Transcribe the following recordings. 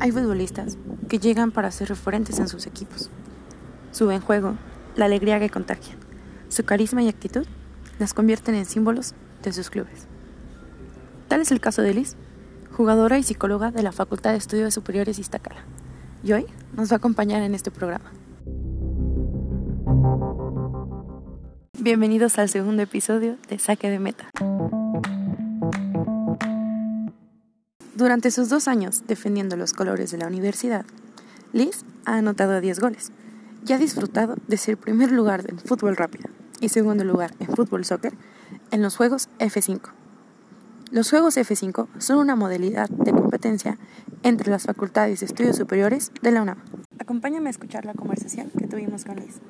Hay futbolistas que llegan para ser referentes en sus equipos. Su buen juego, la alegría que contagian, su carisma y actitud las convierten en símbolos de sus clubes. Tal es el caso de Liz, jugadora y psicóloga de la Facultad de Estudios Superiores Iztacala, y hoy nos va a acompañar en este programa. Bienvenidos al segundo episodio de Saque de Meta. Durante sus 2 años defendiendo los colores de la universidad, Liz ha anotado 10 goles y ha disfrutado de ser primer lugar en fútbol rápido y segundo lugar en fútbol soccer en los Juegos F5. Los Juegos F5 son una modalidad de competencia entre las facultades de estudios superiores de la UNAM. Acompáñame a escuchar la conversación que tuvimos con Liz.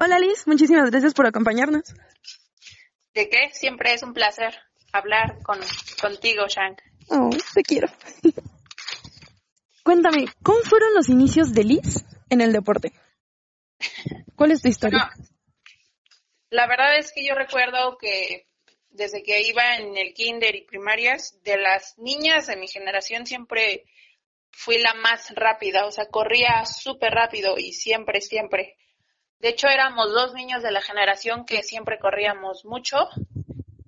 Hola Liz, muchísimas gracias por acompañarnos. ¿De qué? Siempre es un placer hablar contigo, Shang. Oh, te quiero. Cuéntame, ¿cómo fueron los inicios de Liz en el deporte? ¿Cuál es tu historia? Bueno, la verdad es que yo recuerdo que desde que iba en el kinder y primarias, de las niñas de mi generación siempre fui la más rápida, o sea, corría súper rápido y siempre. De hecho, éramos 2 niños de la generación que siempre corríamos mucho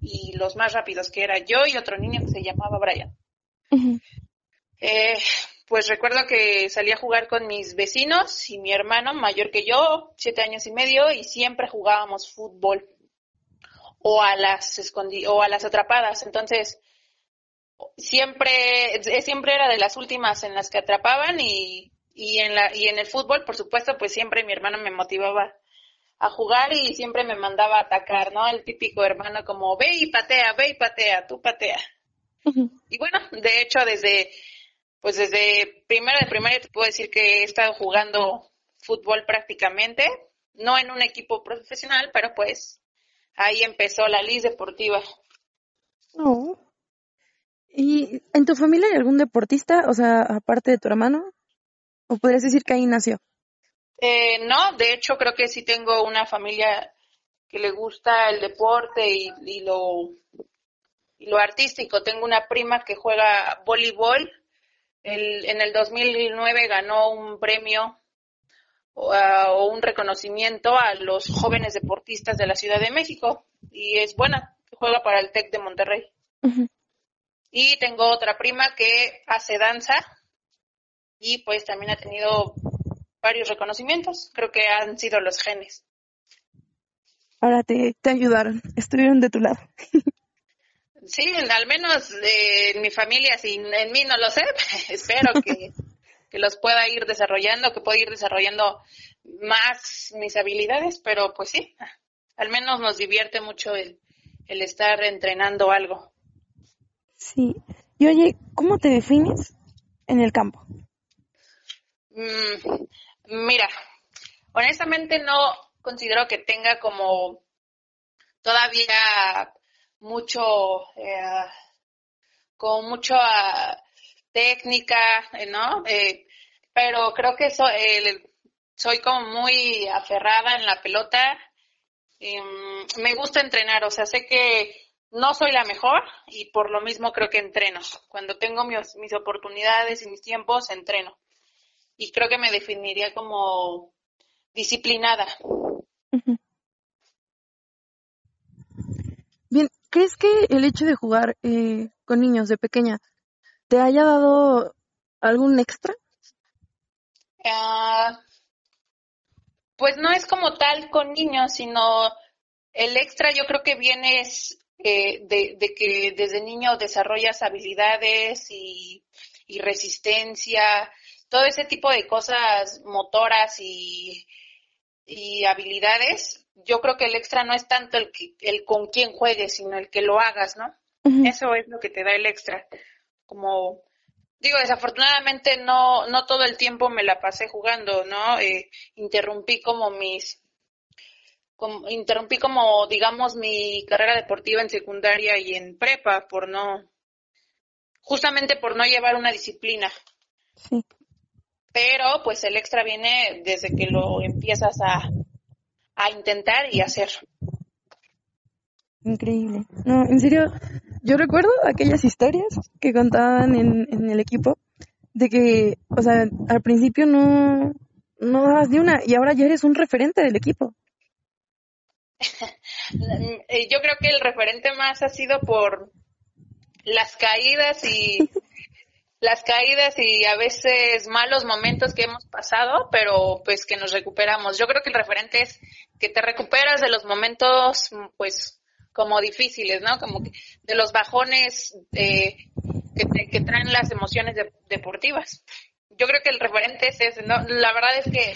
y los más rápidos, que era yo y otro niño que se llamaba Brian. Uh-huh. Pues recuerdo que salía a jugar con mis vecinos y mi hermano mayor que yo, 7 años y medio, y siempre jugábamos fútbol o a las atrapadas. Entonces, siempre era de las últimas en las que atrapaban y en el fútbol, por supuesto, pues siempre mi hermano me motivaba a jugar y siempre me mandaba a atacar, ¿no? El típico hermano como, ve y patea, tú patea. Uh-huh. Y bueno, de hecho, desde primero de primaria te puedo decir que he estado jugando fútbol prácticamente, no en un equipo profesional, pero pues ahí empezó la Liz deportiva. Oh. ¿Y en tu familia hay algún deportista, o sea, aparte de tu hermano? ¿O podrías decir que ahí nació? No, de hecho creo que sí tengo una familia que le gusta el deporte y lo artístico. Tengo una prima que juega voleibol. En el 2009 ganó un premio o un reconocimiento a los jóvenes deportistas de la Ciudad de México. Y es buena, juega para el TEC de Monterrey. Uh-huh. Y tengo otra prima que hace danza. Y pues también ha tenido varios reconocimientos. Creo que han sido los genes. Ahora te ayudaron, estuvieron de tu lado. Sí, al menos en mi familia, si en mí no lo sé, espero que los pueda ir desarrollando, que pueda ir desarrollando más mis habilidades, pero pues sí, al menos nos divierte mucho el estar entrenando algo. Sí, y oye, ¿cómo te defines en el campo? Mira, honestamente no considero que tenga como todavía mucha técnica, ¿no? Pero creo que soy como muy aferrada en la pelota. Me gusta entrenar, o sea, sé que no soy la mejor y por lo mismo creo que entreno. Cuando tengo mis oportunidades y mis tiempos, entreno. Y creo que me definiría como disciplinada. Uh-huh. Bien, ¿crees que el hecho de jugar con niños de pequeña te haya dado algún extra? Pues no es como tal con niños, sino el extra yo creo que viene de que desde niño desarrollas habilidades y resistencia. Todo ese tipo de cosas motoras y habilidades, yo creo que el extra no es tanto el con quién juegues, sino el que lo hagas, ¿no? Uh-huh. Eso es lo que te da el extra. Como, digo, desafortunadamente no todo el tiempo me la pasé jugando, ¿no? Interrumpí digamos, mi carrera deportiva en secundaria y en prepa justamente por no llevar una disciplina. Sí. Pero pues el extra viene desde que lo empiezas a intentar y hacer. Increíble. No, en serio, yo recuerdo aquellas historias que contaban en el equipo de que, o sea, al principio no dabas ni una y ahora ya eres un referente del equipo. Yo creo que el referente más ha sido por las caídas y a veces malos momentos que hemos pasado, pero pues que nos recuperamos. Yo creo que el referente es que te recuperas de los momentos pues como difíciles, ¿no? Como que de los bajones que traen las emociones deportivas. Yo creo que el referente es ese, ¿no? La verdad es que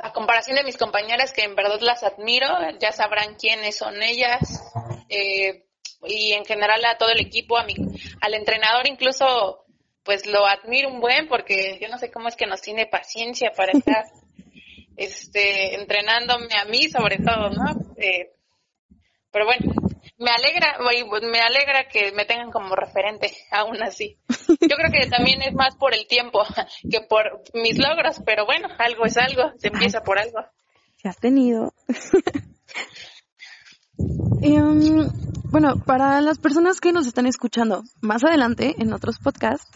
a comparación de mis compañeras, que en verdad las admiro, ya sabrán quiénes son ellas, y en general a todo el equipo, al entrenador incluso, pues lo admiro un buen, porque yo no sé cómo es que nos tiene paciencia para estar entrenándome a mí sobre todo, ¿no? Pero bueno, me alegra que me tengan como referente, aún así. Yo creo que también es más por el tiempo que por mis logros, pero bueno, algo es algo, se empieza por algo. Se has tenido. Bueno, para las personas que nos están escuchando más adelante en otros podcasts,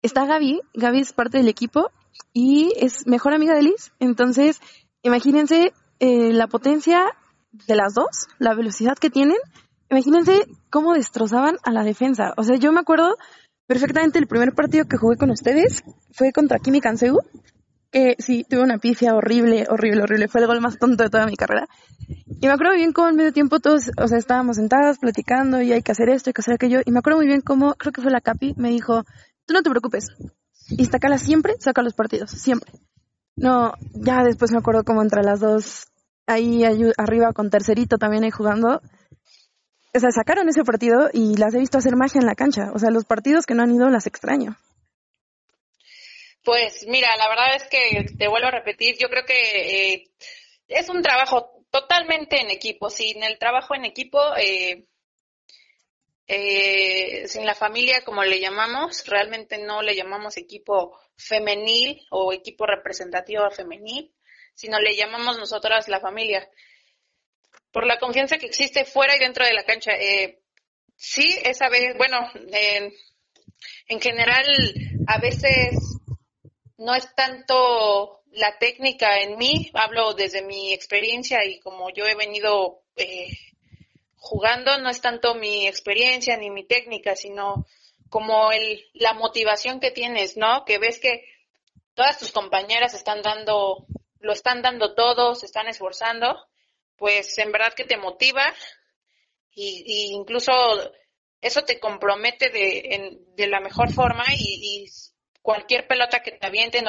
está Gaby. Gaby es parte del equipo y es mejor amiga de Liz. Entonces, imagínense la potencia de las dos, la velocidad que tienen. Imagínense cómo destrozaban a la defensa. O sea, yo me acuerdo perfectamente el primer partido que jugué con ustedes fue contra Kimi Kansu, que sí, tuve una pifia horrible. Fue el gol más tonto de toda mi carrera. Y me acuerdo bien cómo en medio tiempo todos, o sea, estábamos sentados platicando y hay que hacer esto, hay que hacer aquello. Y me acuerdo muy bien cómo, creo que fue la Capi, me dijo, tú no te preocupes, Iztacala siempre saca los partidos, siempre. No, ya después me acuerdo cómo entre las dos ahí arriba con Tercerito también ahí jugando. O sea, sacaron ese partido y las he visto hacer magia en la cancha. O sea, los partidos que no han ido las extraño. Pues mira, la verdad es que te vuelvo a repetir, yo creo que es un trabajo totalmente en equipo. Sin el trabajo en equipo, sin la familia como le llamamos, realmente no le llamamos equipo femenil o equipo representativo femenil, sino le llamamos nosotras la familia, por la confianza que existe fuera y dentro de la cancha. Sí, esa vez, bueno, en general a veces no es tanto la técnica en mí, hablo desde mi experiencia y como yo he venido jugando, no es tanto mi experiencia ni mi técnica, sino como la motivación que tienes, ¿no? Que ves que todas tus compañeras lo están dando todo, se están esforzando, pues en verdad que te motiva y incluso eso te compromete de la mejor forma y cualquier pelota que te avienten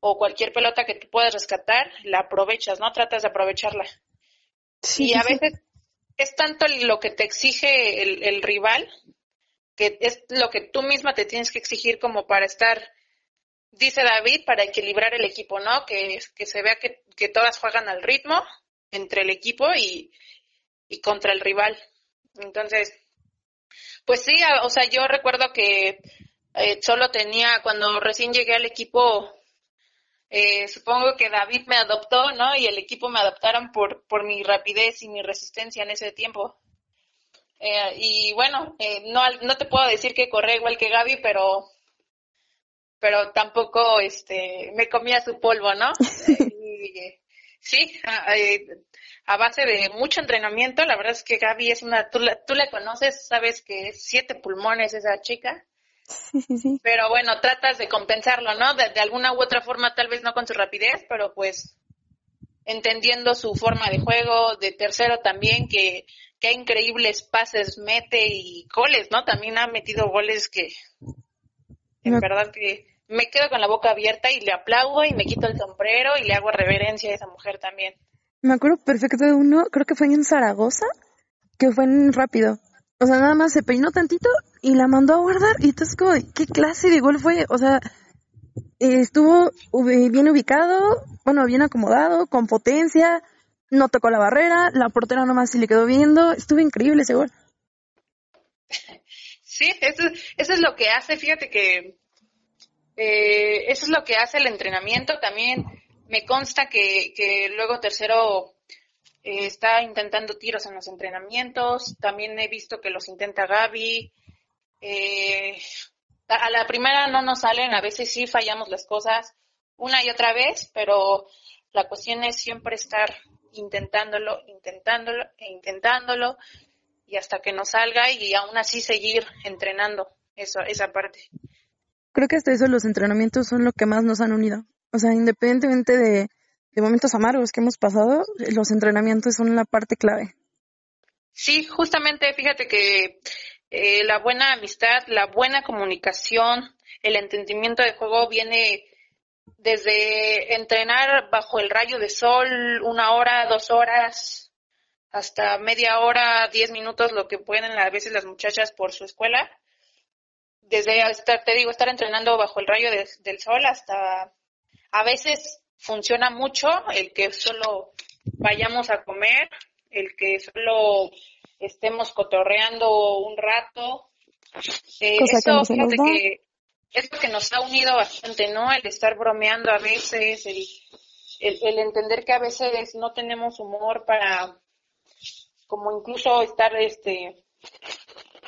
o cualquier pelota que tú puedas rescatar, la aprovechas, ¿no? Tratas de aprovecharla. Sí, y a veces es tanto lo que te exige el rival, que es lo que tú misma te tienes que exigir como para estar, dice David, para equilibrar el equipo, ¿no? Que se vea que todas juegan al ritmo entre el equipo y contra el rival. Entonces, pues sí, o sea, yo recuerdo que solo tenía, cuando recién llegué al equipo, supongo que David me adoptó, ¿no? Y el equipo me adoptaron por mi rapidez y mi resistencia en ese tiempo. Y bueno, no te puedo decir que corría igual que Gaby, pero tampoco me comía su polvo, ¿no? Sí, a base de mucho entrenamiento. La verdad es que Gaby es una, tú la conoces, sabes que es 7 pulmones esa chica. Sí. Pero bueno, tratas de compensarlo, ¿no? De alguna u otra forma, tal vez no con su rapidez, pero pues entendiendo su forma de juego. De tercero también, que increíbles pases mete y goles, ¿no? También ha metido goles que en verdad que me quedo con la boca abierta y le aplaudo y me quito el sombrero y le hago reverencia a esa mujer también. Me acuerdo perfecto de uno, creo que fue en Zaragoza, que fue en rápido. O sea, nada más se peinó tantito y la mandó a guardar. Y entonces como, ¿qué clase de gol fue? O sea, estuvo bien ubicado, bueno, bien acomodado, con potencia, no tocó la barrera, la portera nomás se le quedó viendo. Estuvo increíble ese gol. Sí, eso es lo que hace, fíjate que eso es lo que hace el entrenamiento. También me consta que luego tercero está intentando tiros en los entrenamientos, también he visto que los intenta Gaby. A la primera no nos salen, a veces sí fallamos las cosas una y otra vez, pero la cuestión es siempre estar intentándolo y hasta que nos salga, y aún así seguir entrenando esa parte. Creo que hasta eso los entrenamientos son lo que más nos han unido. O sea, independientemente de momentos amargos que hemos pasado, los entrenamientos son la parte clave. Sí, justamente, fíjate que la buena amistad, la buena comunicación, el entendimiento de juego viene desde entrenar bajo el rayo de sol 1 hora, 2 horas, hasta media hora, 10 minutos, lo que pueden a veces las muchachas por su escuela. Desde estar entrenando bajo el rayo del sol hasta, a veces funciona mucho el que solo vayamos a comer, el que solo estemos cotorreando un rato. Eso que nos ha unido bastante, ¿no? El estar bromeando a veces, el entender que a veces no tenemos humor para, como incluso estar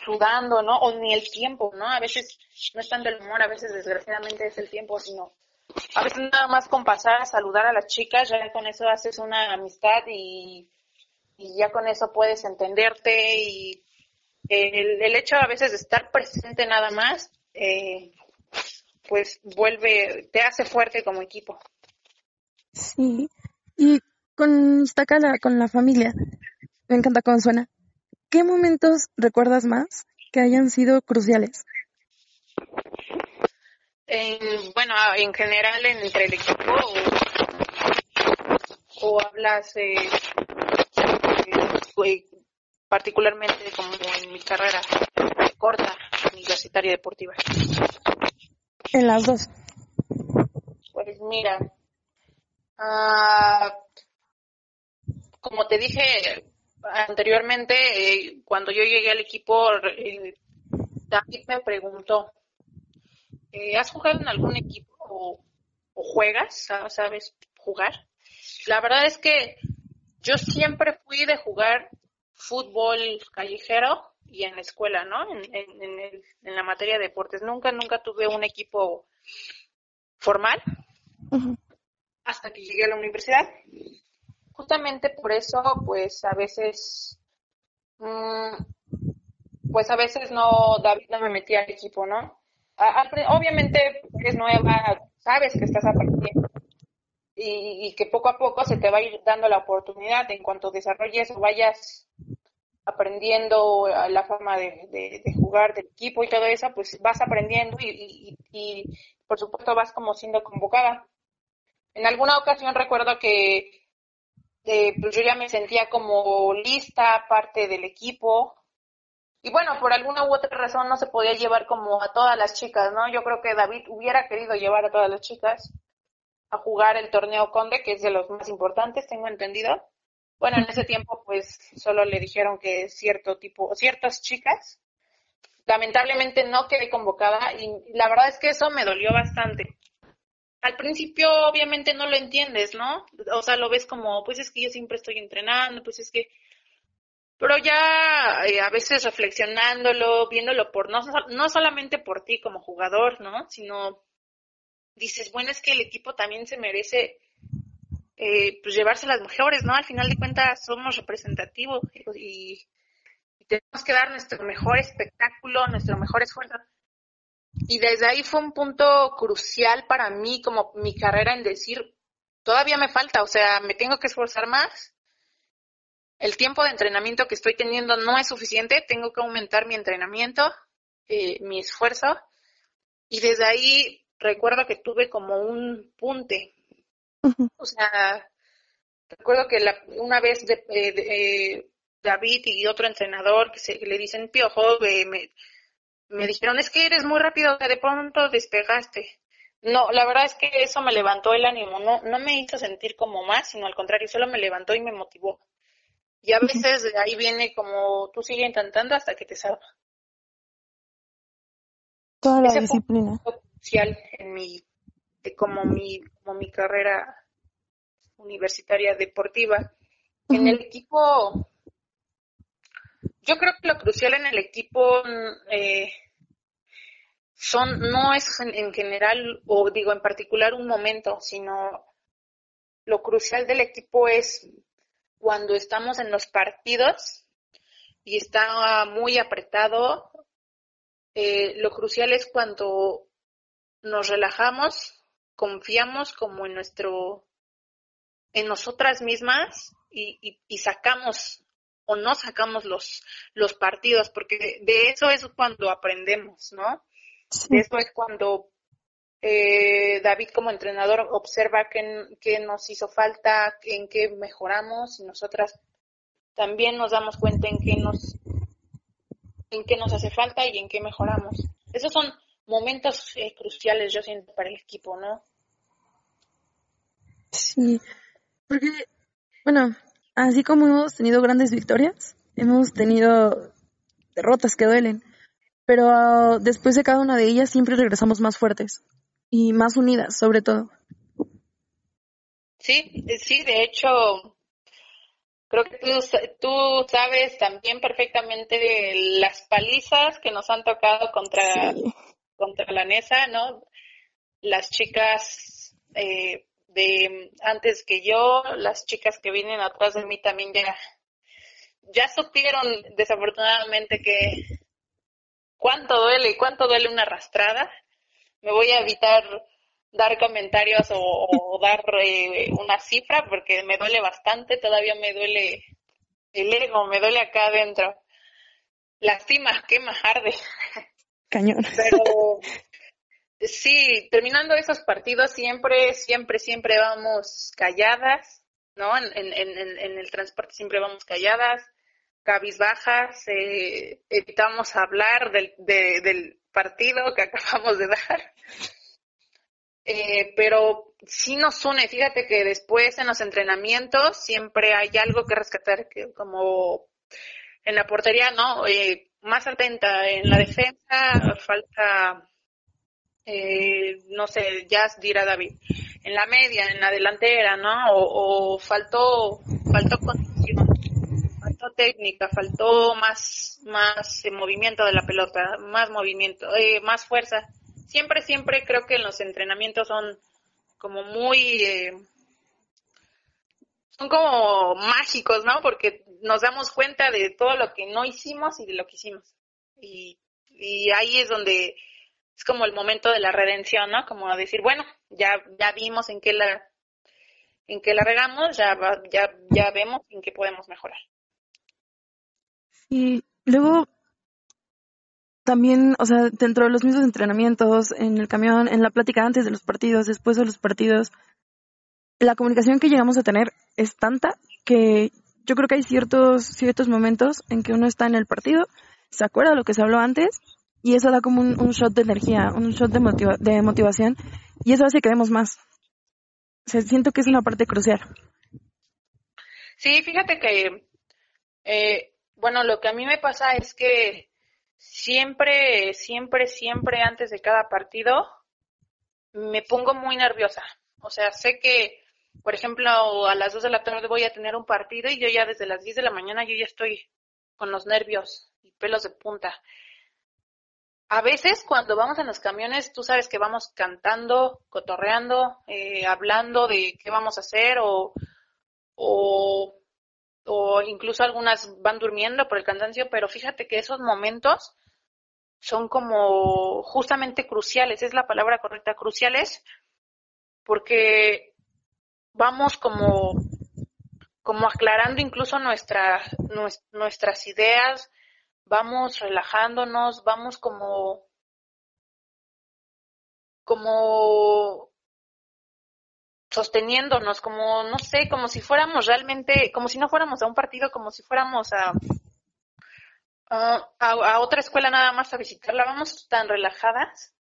sudando, ¿no? O ni el tiempo, ¿no? A veces no es tanto el humor, a veces desgraciadamente es el tiempo, sino a veces nada más con pasar a saludar a las chicas, ya con eso haces una amistad y ya con eso puedes entenderte, y el hecho a veces de estar presente nada más, pues te hace fuerte como equipo. Sí, y con Iztacala, con la familia, me encanta cómo suena. ¿Qué momentos recuerdas más que hayan sido cruciales? Bueno, en general entre el equipo o hablas... particularmente como en mi carrera corta, universitaria y deportiva. En las dos. Pues mira, como te dije anteriormente, cuando yo llegué al equipo, David me preguntó, ¿has jugado en algún equipo o juegas? ¿Sabes jugar? La verdad es que yo siempre fui de jugar fútbol callejero y en la escuela, ¿no? En la materia de deportes. Nunca tuve un equipo formal hasta que llegué a la universidad. Justamente por eso, pues a veces, David no me metía al equipo, ¿no? Obviamente eres nueva, sabes que estás aprendiendo. Y que poco a poco se te va a ir dando la oportunidad en cuanto desarrolles o vayas aprendiendo la forma de jugar del equipo y todo eso, pues vas aprendiendo y por supuesto vas como siendo convocada. En alguna ocasión recuerdo que pues yo ya me sentía como lista, parte del equipo, y bueno, por alguna u otra razón no se podía llevar como a todas las chicas, ¿no? Yo creo que David hubiera querido llevar a todas las chicas a jugar el torneo Conde, que es de los más importantes, tengo entendido. Bueno, en ese tiempo, pues, solo le dijeron que ciertas chicas, lamentablemente no quedé convocada, y la verdad es que eso me dolió bastante. Al principio, obviamente, no lo entiendes, ¿no? O sea, lo ves como, pues, es que yo siempre estoy entrenando, pues, es que... Pero ya, a veces, reflexionándolo, viéndolo por... No solamente por ti como jugador, ¿no? Sino... dices, bueno, es que el equipo también se merece pues llevarse a las mejores, ¿no? Al final de cuentas somos representativos y tenemos que dar nuestro mejor espectáculo, nuestro mejor esfuerzo. Y desde ahí fue un punto crucial para mí, como mi carrera, en decir, todavía me falta, o sea, me tengo que esforzar más. El tiempo de entrenamiento que estoy teniendo no es suficiente, tengo que aumentar mi entrenamiento, mi esfuerzo. Y desde ahí... recuerdo que tuve como un punte, o sea, recuerdo que una vez David y otro entrenador que le dicen Piojo, me dijeron, es que eres muy rápido, de pronto despegaste. No, la verdad es que eso me levantó el ánimo, no me hizo sentir como más, sino al contrario, solo me levantó y me motivó. Y a veces de ahí viene como, tú sigue intentando hasta que te salga. Toda la disciplina. Como mi carrera universitaria deportiva. En el equipo, yo creo que lo crucial en el equipo no es en particular un momento, sino lo crucial del equipo es cuando estamos en los partidos y está muy apretado. Lo crucial es cuando nos relajamos, confiamos como en nosotras mismas y sacamos o no sacamos los partidos, porque de eso es cuando aprendemos, ¿no? Sí. De eso es cuando David como entrenador observa qué nos hizo falta, en qué mejoramos, y nosotras también nos damos cuenta en qué nos hace falta y en qué mejoramos. Esos son momentos cruciales, yo siento, para el equipo, ¿no? Sí, porque, bueno, así como hemos tenido grandes victorias, hemos tenido derrotas que duelen, pero después de cada una de ellas siempre regresamos más fuertes y más unidas, sobre todo. Sí, de hecho, creo que tú sabes también perfectamente las palizas que nos han tocado contra la NESA, ¿no? Las chicas de antes que yo, las chicas que vienen atrás de mí también ya supieron desafortunadamente que cuánto duele una arrastrada. Me voy a evitar dar comentarios o dar una cifra porque me duele bastante, todavía me duele el ego, me duele acá adentro. Lastima, quema, arde. Cañón. Pero sí, terminando esos partidos siempre vamos calladas, ¿no? En el transporte siempre vamos calladas, cabizbajas, evitamos hablar del partido que acabamos de dar. Pero sí nos une. Fíjate que después en los entrenamientos siempre hay algo que rescatar, que como en la portería, ¿no? Más atenta en la defensa, falta... no sé, ya dirá David, en la media, en la delantera, ¿no? O faltó condición, faltó técnica, faltó más movimiento de la pelota, más movimiento, más fuerza. Siempre creo que en los entrenamientos son como muy son como mágicos, ¿no? Porque nos damos cuenta de todo lo que no hicimos y de lo que hicimos, y ahí es donde es como el momento de la redención, ¿no? Como decir, bueno, ya vimos en qué la regamos, ya vemos en qué podemos mejorar. Y luego también, o sea, dentro de los mismos entrenamientos, en el camión, en la plática antes de los partidos, después de los partidos, la comunicación que llegamos a tener es tanta que yo creo que hay ciertos momentos en que uno está en el partido, se acuerda de lo que se habló antes, y eso da como un shot de energía, un shot de motivación, y eso hace que demos más. O sea, siento que es una parte crucial. Sí, fíjate que, bueno, lo que a mí me pasa es que siempre antes de cada partido me pongo muy nerviosa. O sea, sé que, por ejemplo, a las 2 de la tarde voy a tener un partido y yo ya desde las 10 de la mañana yo ya estoy con los nervios y pelos de punta. A veces cuando vamos en los camiones, tú sabes que vamos cantando, cotorreando, hablando de qué vamos a hacer o incluso algunas van durmiendo por el cansancio, pero fíjate que esos momentos son como justamente cruciales, es la palabra correcta, cruciales, porque vamos como aclarando incluso nuestras ideas, vamos relajándonos, vamos como sosteniéndonos, como no sé, como si fuéramos realmente, como si no fuéramos a un partido, como si fuéramos a otra escuela nada más a visitarla, vamos tan relajadas.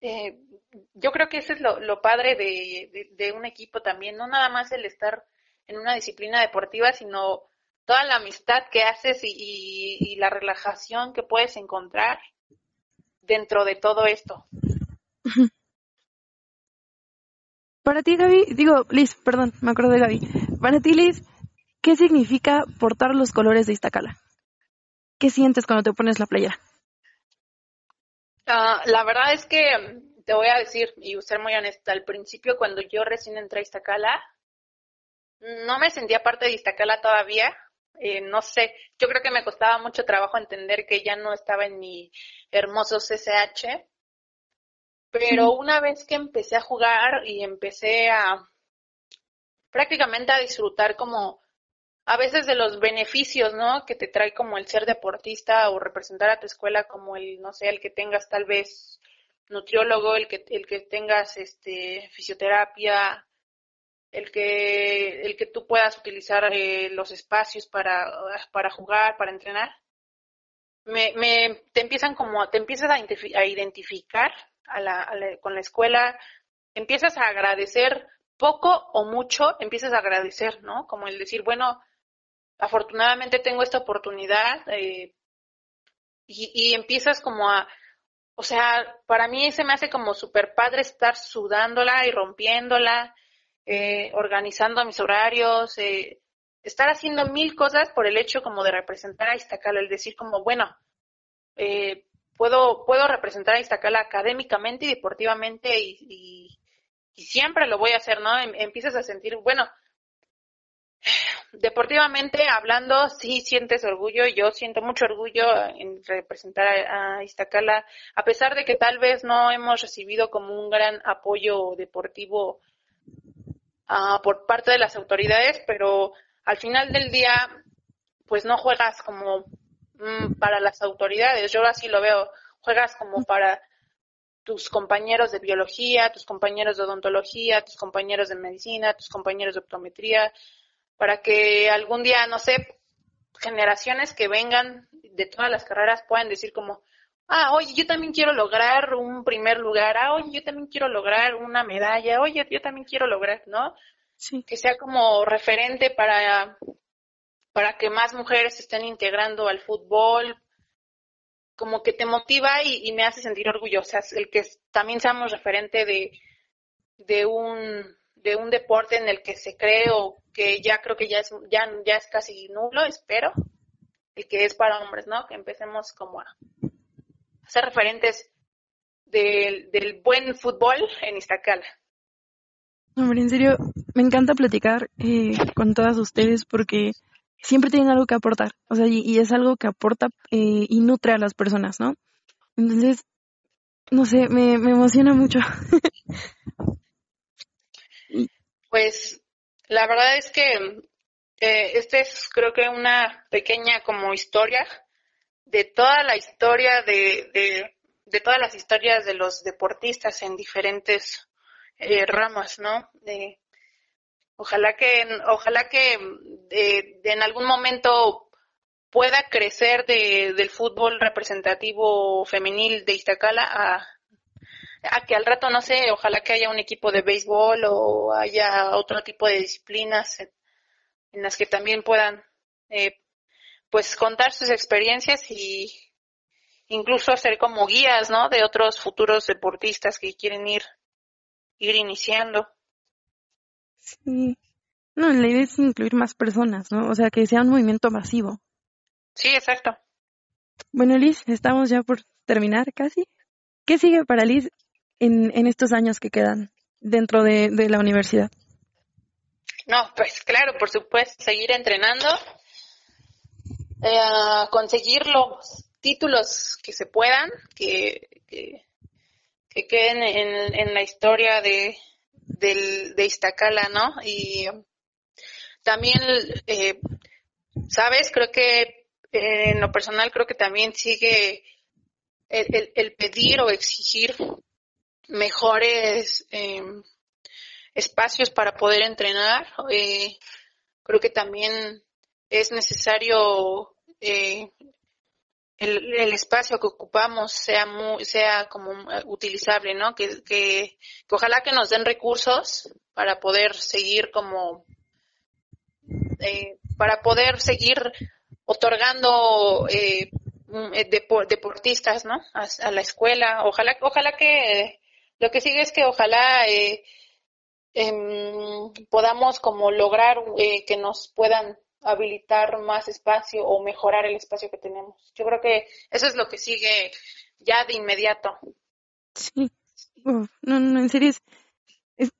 Yo creo que eso es lo padre de un equipo también, no nada más el estar en una disciplina deportiva, sino toda la amistad que haces y la relajación que puedes encontrar dentro de todo esto. Para ti, Gaby, me acuerdo de Gaby. Para ti, Liz, ¿Qué significa portar los colores de Iztacala? ¿Qué sientes cuando te pones la playera? La verdad es que te voy a decir, y ser muy honesta, al principio cuando yo recién entré a Iztacala, no me sentía parte de Iztacala todavía. No sé, yo creo que me costaba mucho trabajo entender que ya no estaba en mi hermoso CCH, pero una vez que empecé a jugar y empecé a prácticamente a disfrutar como a veces de los beneficios, ¿no? Que te trae como el ser deportista o representar a tu escuela como el, no sé, el que tengas tal vez nutriólogo, el que tengas fisioterapia, el que tú puedas utilizar los espacios para jugar, para entrenar, te empiezas a identificar con la escuela, empiezas a agradecer poco o mucho, empiezas a agradecer, ¿no? Como el decir, bueno, afortunadamente tengo esta oportunidad y empiezas como a, o sea, para mí se me hace como súper padre estar sudándola y rompiéndola, organizando mis horarios, estar haciendo mil cosas por el hecho como de representar a Iztacala, el decir como, bueno, puedo representar a Iztacala académicamente y deportivamente y siempre lo voy a hacer, ¿no? Empiezas a sentir, bueno, deportivamente hablando, sí sientes orgullo, yo siento mucho orgullo en representar a Iztacala, a pesar de que tal vez no hemos recibido como un gran apoyo deportivo por parte de las autoridades, pero al final del día pues no juegas como para las autoridades, yo así lo veo, juegas como para tus compañeros de biología, tus compañeros de odontología, tus compañeros de medicina, tus compañeros de optometría, para que algún día, no sé, generaciones que vengan de todas las carreras puedan decir como, ah, oye, yo también quiero lograr un primer lugar, ah, oye, yo también quiero lograr una medalla, oye, yo también quiero lograr, ¿no? Sí. Que sea como referente para que más mujeres se estén integrando al fútbol, como que te motiva y me hace sentir orgullosa, el que también seamos referente de un deporte en el que se cree o que ya creo que ya es casi nulo, espero, el que es para hombres, ¿no? Que empecemos como a ser referentes del buen fútbol en Iztacala. Hombre, en serio, me encanta platicar con todas ustedes porque siempre tienen algo que aportar, o sea, y es algo que aporta y nutre a las personas, ¿no? Entonces, no sé, me emociona mucho. Pues, la verdad es que este es, creo que una pequeña como historia de toda la historia de todas las historias de los deportistas en diferentes ramas, ¿no? Ojalá que en algún momento pueda crecer del fútbol representativo femenil de Iztacala a que al rato, no sé, ojalá que haya un equipo de béisbol o haya otro tipo de disciplinas en las que también puedan pues contar sus experiencias y incluso hacer como guías, ¿no? De otros futuros deportistas que quieren ir iniciando. Sí. No, la idea es incluir más personas, ¿no? O sea, que sea un movimiento masivo. Sí, exacto. Bueno, Liz, estamos ya por terminar casi. ¿Qué sigue para Liz en estos años que quedan dentro de la universidad? No, pues claro, por supuesto, seguir entrenando. Conseguir los títulos que se puedan, que queden en la historia de Iztacala, ¿no? Y también, ¿sabes? Creo que en lo personal creo que también sigue el pedir o exigir mejores espacios para poder entrenar. Creo que también es necesario el espacio que ocupamos sea como utilizable, ¿no? Que ojalá que nos den recursos para poder seguir otorgando deportistas, ¿no? A la escuela. Ojalá que lo que sigue es que ojalá podamos como lograr que nos puedan habilitar más espacio o mejorar el espacio que tenemos. Yo creo que eso es lo que sigue ya de inmediato. Sí. Uf, no, en serio es...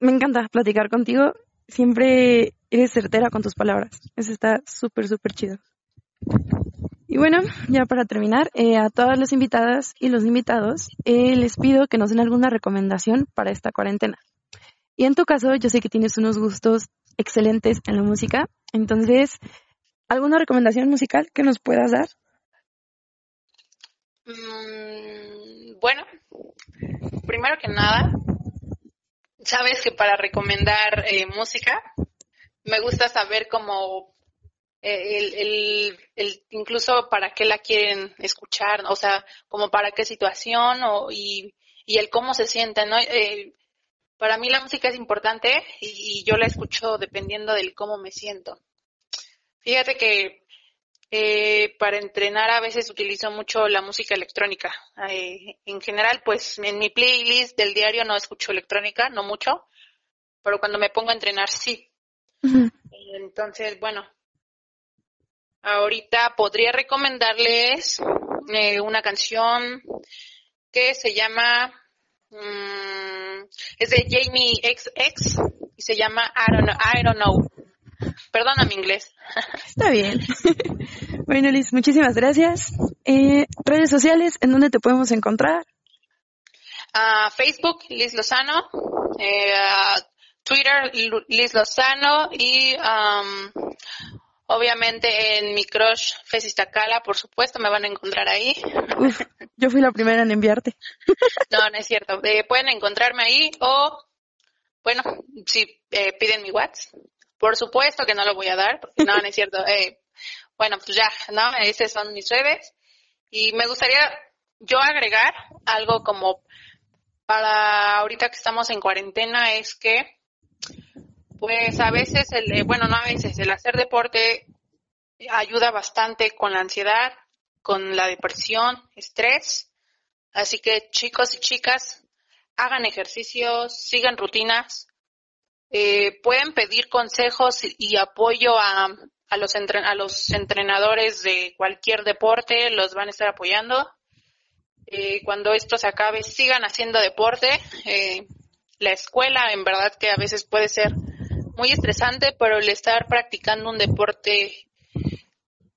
Me encanta platicar contigo. Siempre eres certera con tus palabras. Eso está súper, súper chido. Y bueno, ya para terminar, a todas las invitadas y los invitados, les pido que nos den alguna recomendación para esta cuarentena. Y en tu caso, yo sé que tienes unos gustos excelentes en la música. Entonces, ¿alguna recomendación musical que nos puedas dar? Bueno, primero que nada, sabes que para recomendar música, me gusta saber cómo, incluso para qué la quieren escuchar, o sea, como para qué situación y el cómo se sienten, ¿no? Para mí la música es importante y yo la escucho dependiendo del cómo me siento. Fíjate que para entrenar a veces utilizo mucho la música electrónica. En general, pues en mi playlist del diario no escucho electrónica, no mucho, pero cuando me pongo a entrenar sí. Uh-huh. Entonces, bueno, ahorita podría recomendarles una canción que se llama... es de Jamie XX y se llama I don't know. Perdona mi inglés. Está bien. Bueno, Liz, muchísimas gracias. Redes sociales, ¿en dónde te podemos encontrar? Facebook, Liz Lozano, Twitter, Liz Lozano y obviamente en mi crush Fez Iztacala, por supuesto, me van a encontrar ahí. Uf, yo fui la primera en enviarte. No es cierto. Pueden encontrarme ahí o, bueno, si piden mi WhatsApp, por supuesto que no lo voy a dar. Porque no es cierto. Bueno, pues ya, ¿no? Esas son mis redes. Y me gustaría yo agregar algo como para ahorita que estamos en cuarentena, es que pues a veces, el hacer deporte ayuda bastante con la ansiedad, con la depresión, estrés. Así que chicos y chicas, hagan ejercicios, sigan rutinas. Pueden pedir consejos y apoyo a los entrenadores de cualquier deporte, los van a estar apoyando. Cuando esto se acabe, sigan haciendo deporte. La escuela, en verdad que a veces puede ser muy estresante, pero el estar practicando un deporte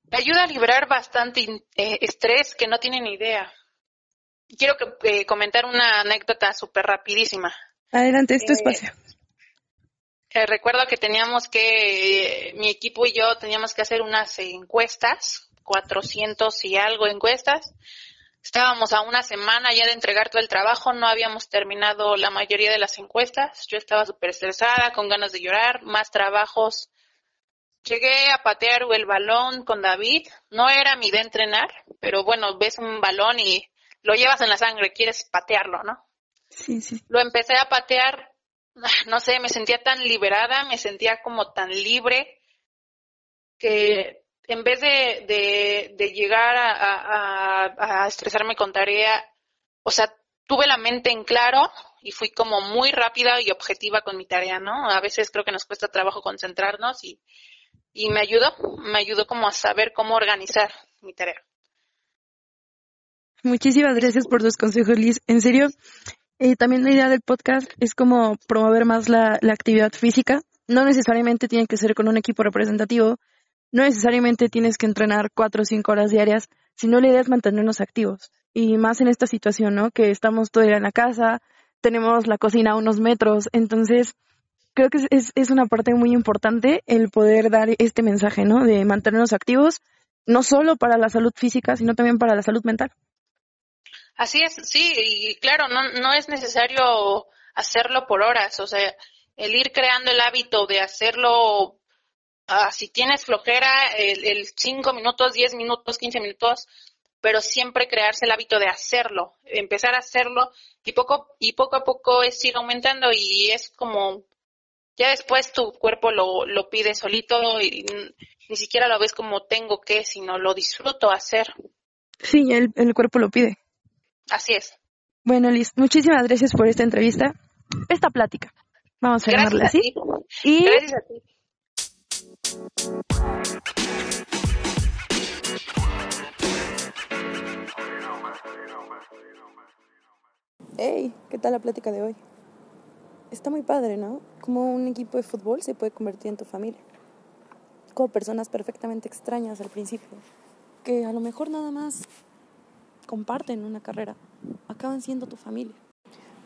te ayuda a liberar bastante estrés que no tienen idea. Quiero comentar una anécdota súper rapidísima. Adelante, es tu espacio. Recuerdo que teníamos que, mi equipo y yo teníamos que hacer unas encuestas, 400 y algo encuestas. Estábamos a una semana ya de entregar todo el trabajo, no habíamos terminado la mayoría de las encuestas. Yo estaba súper estresada, con ganas de llorar, más trabajos. Llegué a patear el balón con David. No era mi idea entrenar, pero bueno, ves un balón y lo llevas en la sangre, quieres patearlo, ¿no? Sí. Lo empecé a patear, no sé, me sentía tan liberada, me sentía como tan libre que... En vez de llegar a estresarme con tarea, o sea, tuve la mente en claro y fui como muy rápida y objetiva con mi tarea, ¿no? A veces creo que nos cuesta trabajo concentrarnos y me ayudó como a saber cómo organizar mi tarea. Muchísimas gracias por tus consejos, Liz. En serio, también la idea del podcast es como promover más la actividad física. No necesariamente tiene que ser con un equipo representativo. No necesariamente tienes que entrenar 4 o 5 horas diarias, sino la idea es mantenernos activos. Y más en esta situación, ¿no? Que estamos todo el día en la casa, tenemos la cocina a unos metros. Entonces, creo que es una parte muy importante el poder dar este mensaje, ¿no? De mantenernos activos, no solo para la salud física, sino también para la salud mental. Así es, sí. Y claro, no es necesario hacerlo por horas. O sea, el ir creando el hábito de hacerlo... si tienes flojera, el 5 minutos, 10 minutos, 15 minutos, pero siempre crearse el hábito de hacerlo, empezar a hacerlo y poco a poco es ir aumentando y es como, ya después tu cuerpo lo pide solito y ni siquiera lo ves como tengo que, sino lo disfruto hacer. Sí, el cuerpo lo pide. Así es. Bueno, Liz, muchísimas gracias por esta entrevista, esta plática. Vamos a llamarla así. Gracias a ti. Hey, ¿qué tal la plática de hoy? Está muy padre, ¿no? Cómo un equipo de fútbol se puede convertir en tu familia. Como personas perfectamente extrañas al principio, que a lo mejor nada más comparten una carrera, acaban siendo tu familia.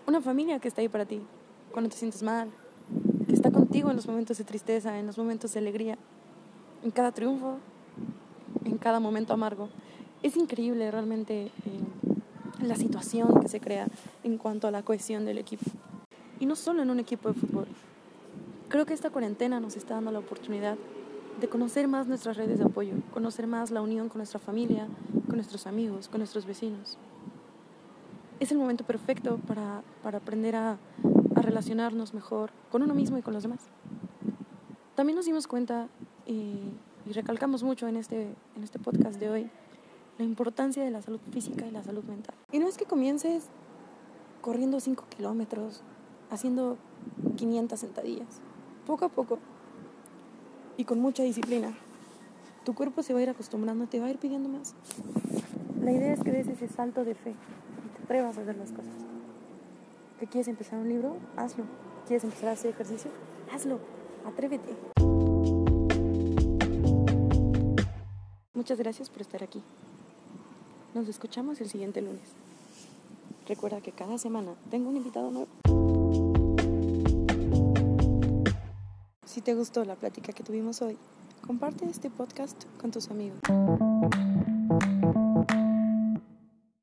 Una familia que está ahí para ti, cuando te sientes mal, que está contigo en los momentos de tristeza, en los momentos de alegría, en cada triunfo, en cada momento amargo. Es increíble realmente la situación que se crea en cuanto a la cohesión del equipo. Y no solo en un equipo de fútbol. Creo que esta cuarentena nos está dando la oportunidad de conocer más nuestras redes de apoyo, conocer más la unión con nuestra familia, con nuestros amigos, con nuestros vecinos. Es el momento perfecto para aprender a relacionarnos mejor con uno mismo y con los demás. También nos dimos cuenta y recalcamos mucho en este podcast de hoy la importancia de la salud física y la salud mental. Y no es que comiences corriendo 5 kilómetros, haciendo 500 sentadillas, poco a poco y con mucha disciplina. Tu cuerpo se va a ir acostumbrando, te va a ir pidiendo más. La idea es que des ese salto de fe y te atrevas a hacer las cosas. ¿Que quieres empezar un libro? Hazlo. ¿Quieres empezar a hacer ejercicio? Hazlo. Atrévete. Muchas gracias por estar aquí. Nos escuchamos el siguiente lunes. Recuerda que cada semana tengo un invitado nuevo. Si te gustó la plática que tuvimos hoy, comparte este podcast con tus amigos.